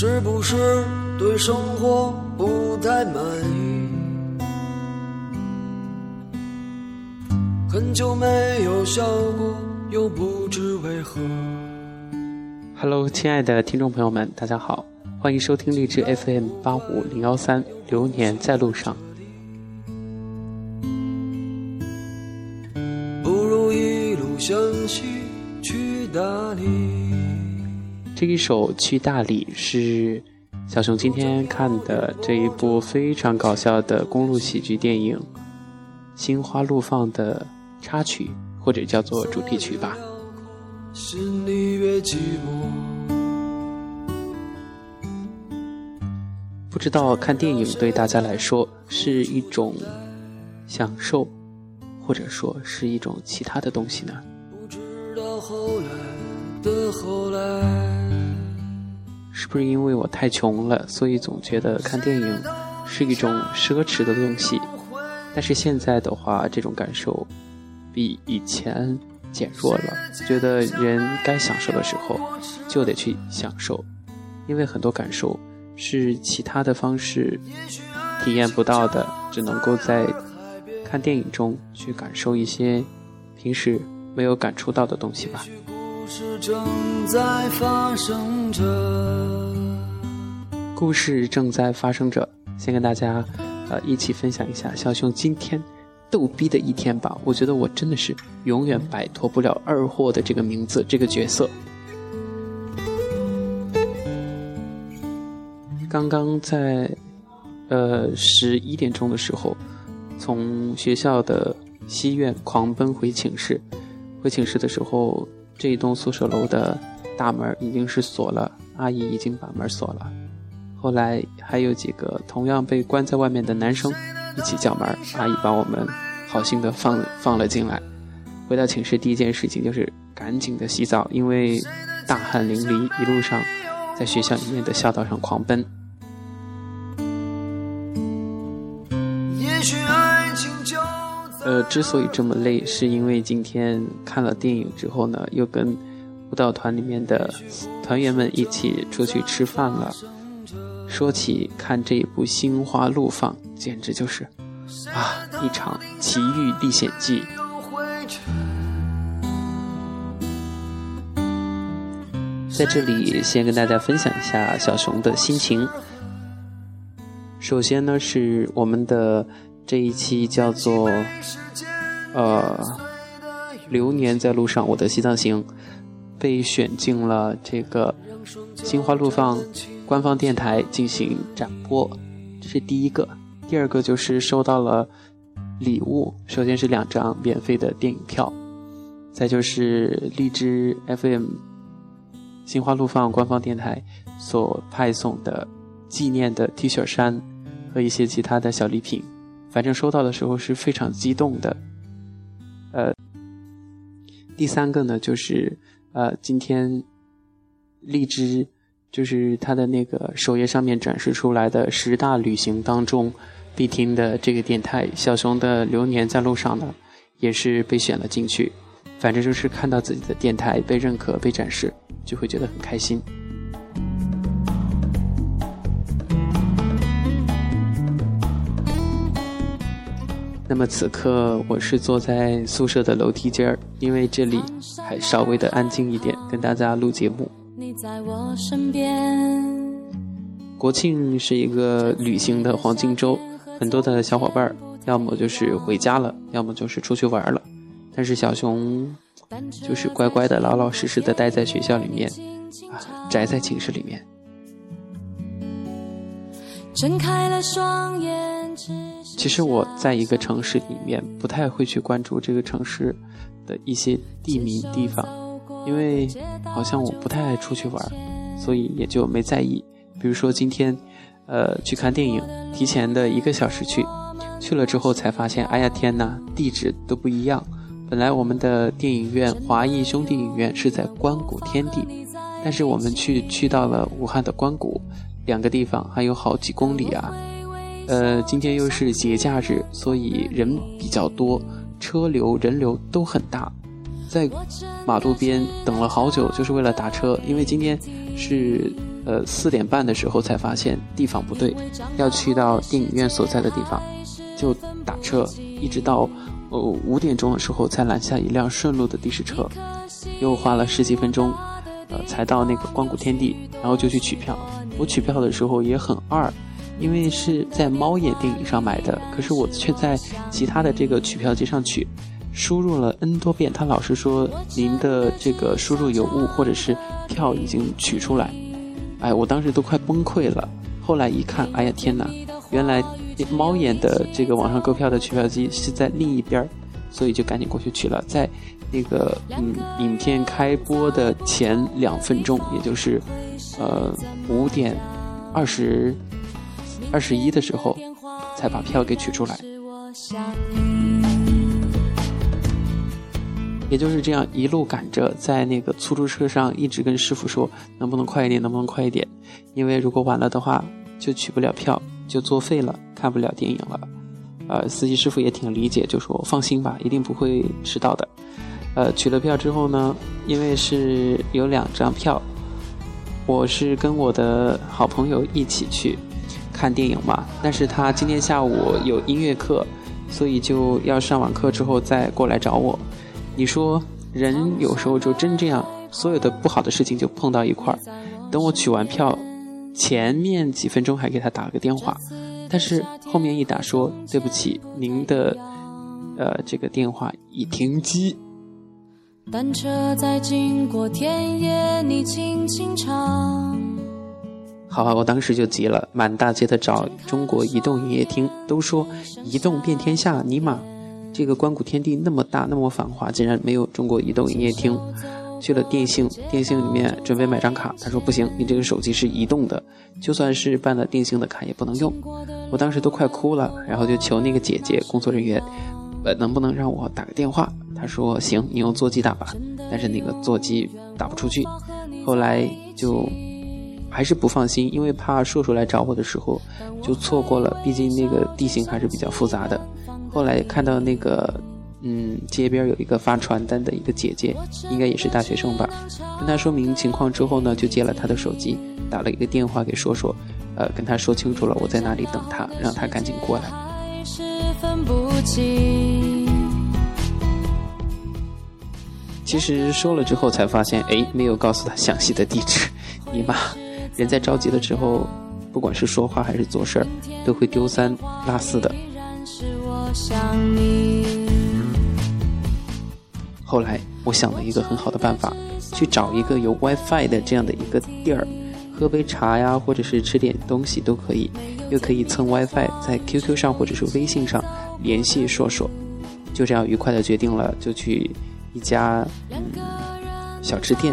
是不是对生活不太满意？很久没有笑过，又不知为何。Hello， 亲爱的听众朋友们，大家好，欢迎收听励志 FM85013，流年在路上。不如一路向西去大理。这一首《去大理》是小熊今天看的这一部非常搞笑的公路喜剧电影《心花路放》的插曲，或者叫做主题曲吧。心里越寂寞。不知道看电影对大家来说是一种享受，或者说是一种其他的东西呢？是不是因为我太穷了，所以总觉得看电影是一种奢侈的东西？但是现在的话，这种感受比以前减弱了，觉得人该享受的时候就得去享受，因为很多感受是其他的方式体验不到的，只能够在看电影中去感受一些平时没有感触到的东西吧。故事正在发生着，先跟大家一起分享一下小熊今天逗逼的一天吧。我觉得我真的是永远摆脱不了二货的这个名字，这个角色。刚刚在11点钟的时候，从学校的西苑狂奔回寝室。回寝室的时候，这一栋宿舍楼的大门已经是锁了，阿姨已经把门锁了。后来还有几个同样被关在外面的男生一起叫门，阿姨把我们好心的放了进来。回到寝室第一件事情就是赶紧的洗澡，因为大汗淋漓，一路上在学校里面的校道上狂奔。之所以这么累，是因为今天看了电影之后呢，又跟舞蹈团里面的团员们一起出去吃饭了。说起看这一部《心花路放》，简直就是一场奇遇历险记。在这里先跟大家分享一下小熊的心情。首先呢，是我们的这一期叫做流年在路上，我的西藏行被选进了这个心花路放官方电台进行展播，这是第一个。第二个就是收到了礼物，首先是2张免费的电影票，再就是荔枝 FM 心花路放官方电台所派送的纪念的 T 恤衫和一些其他的小礼品。反正收到的时候是非常激动的。第三个呢，就是今天荔枝就是它的那个首页上面展示出来的10大旅行当中必听的这个电台，小熊的流年在路上呢也是被选了进去。反正就是看到自己的电台被认可被展示，就会觉得很开心。那么此刻我是坐在宿舍的楼梯间儿，因为这里还稍微的安静一点，跟大家录节目。你在我身边。国庆是一个旅行的黄金周，很多的小伙伴要么就是回家了，要么就是出去玩了。但是小熊就是乖乖的老老实实的待在学校里面，宅在寝室里面。睁开了双眼，其实我在一个城市里面不太会去关注这个城市的一些地名地方，因为好像我不太爱出去玩，所以也就没在意。比如说今天去看电影，提前的1个小时去了之后才发现，哎呀天哪，地址都不一样。本来我们的电影院华谊兄弟影院是在关谷天地，但是我们去到了武汉的关谷，2个地方还有好几公里啊。今天又是节假日，所以人比较多，车流人流都很大。在马路边等了好久，就是为了打车，因为今天是4点半的时候才发现地方不对，要去到电影院所在的地方，就打车，一直到5点钟的时候才拦下一辆顺路的的士车，又花了10几分钟，才到那个光谷天地，然后就去取票。我取票的时候也很二，因为是在猫眼电影上买的，可是我却在其他的这个取票机上取，输入了 N 多遍，他老是说您的这个输入有误，或者是票已经取出来。哎，我当时都快崩溃了。后来一看，哎呀天哪，原来猫眼的这个网上购票的取票机是在另一边，所以就赶紧过去取了。在那个影片开播的前2分钟，也就是5点21的时候才把票给取出来。也就是这样一路赶着，在那个出租车上一直跟师傅说能不能快一点，能不能快一点，因为如果晚了的话就取不了票，就作废了，看不了电影了。司机师傅也挺理解，就说放心吧，一定不会迟到的。取了票之后呢，因为是有2张票，我是跟我的好朋友一起去看电影嘛，但是他今天下午有音乐课，所以就要上完课之后再过来找我。你说人有时候就真这样，所有的不好的事情就碰到一块儿。等我取完票前面几分钟还给他打了个电话，但是后面一打说对不起，您的这个电话已停机。单车在经过田野，你轻轻唱。好啊，我当时就急了，满大街的找中国移动营业厅，都说移动遍天下，尼玛这个关谷天地那么大那么繁华，竟然没有中国移动营业厅。去了电信，电信里面准备买张卡，他说不行，你这个手机是移动的，就算是办了电信的卡也不能用。我当时都快哭了，然后就求那个姐姐工作人员能不能让我打个电话。他说行，你用座机打吧，但是那个座机打不出去。后来就还是不放心，因为怕叔叔来找我的时候就错过了，毕竟那个地形还是比较复杂的。后来看到那个街边有一个发传单的一个姐姐，应该也是大学生吧，跟她说明情况之后呢，就接了她的手机，打了一个电话给说说，跟她说清楚了我在哪里等她，让她赶紧过来。其实说了之后才发现，哎，没有告诉她详细的地址，你妈，人在着急的时候，不管是说话还是做事儿，都会丢三落四的。后来我想了一个很好的办法，去找一个有 WiFi 的这样的一个地儿，喝杯茶呀，或者是吃点东西都可以，又可以蹭 WiFi 在 QQ 上或者是微信上联系说说。就这样愉快的决定了，就去一家小吃店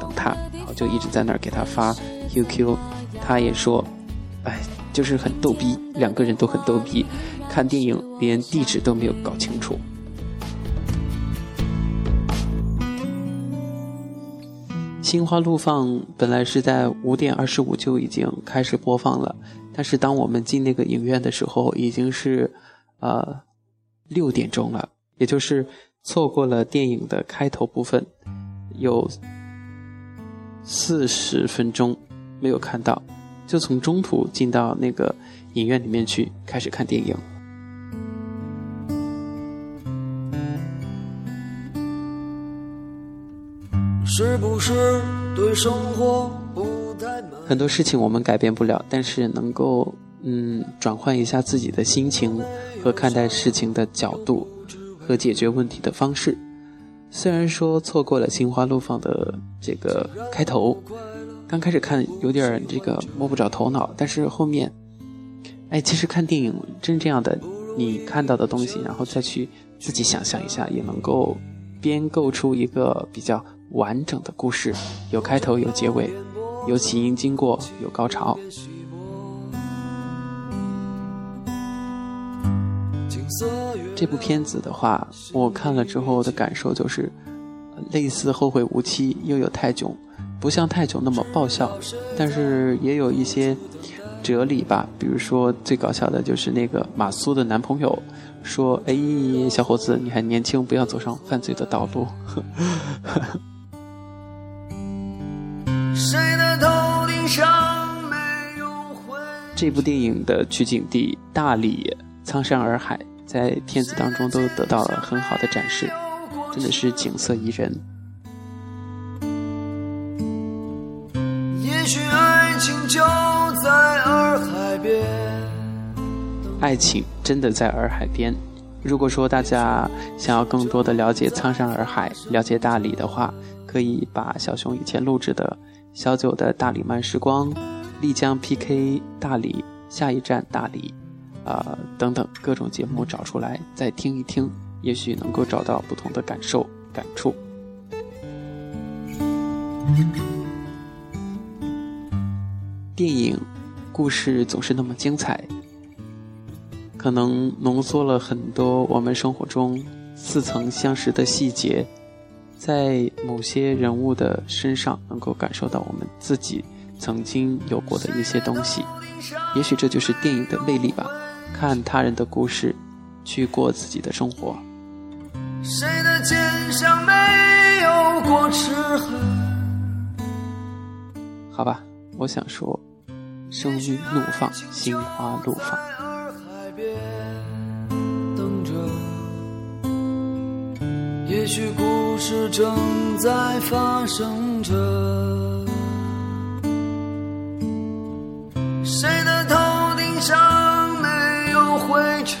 等他，就一直在那儿给他发 QQ。 他也说哎，就是很逗逼，两个人都很逗逼，看电影连地址都没有搞清楚。心花怒放本来是在5点25就已经开始播放了，但是当我们进那个影院的时候已经是6点钟了，也就是错过了电影的开头部分，有40分钟没有看到，就从中途进到那个影院里面去开始看电影。是不是对生活不太满？很多事情我们改变不了，但是能够转换一下自己的心情和看待事情的角度和解决问题的方式。虽然说错过了心花怒放的这个开头，刚开始看有点这个摸不着头脑，但是后面哎，其实看电影真这样的，你看到的东西然后再去自己想象一下，也能够编构出一个比较完整的故事，有开头有结尾，有起因经过有高潮。这部片子的话，我看了之后的感受就是类似后会无期，又有泰囧，不像泰囧那么爆笑，但是也有一些哲理吧。比如说最搞笑的就是那个马苏的男朋友说，哎，小伙子你还年轻，不要走上犯罪的道路。谁的头顶上没有回。这部电影的取景地大理、苍山洱海，在片子当中都得到了很好的展示，真的是景色宜人。也许爱情就在洱海边，爱情真的在洱海边。如果说大家想要更多的了解苍山洱海，了解大理的话，可以把小熊以前录制的小九的大理慢时光、丽江 PK 大理、下一站大理等等各种节目找出来再听一听，也许能够找到不同的感受感触。电影故事总是那么精彩，可能浓缩了很多我们生活中似曾相识的细节，在某些人物的身上能够感受到我们自己曾经有过的一些东西。也许这就是电影的魅力吧，看他人的故事，去过自己的生活。谁的肩上没有过齿痕？好吧，我想说，生命怒放，心花怒放。也许故事正在发生着，谁的头顶上没有灰尘？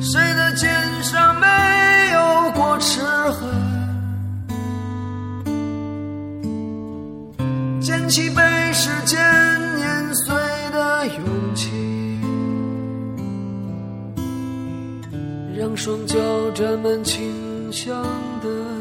谁的肩上没有过齿痕？捡起被时间碾碎的勇气，让双脚沾满清香的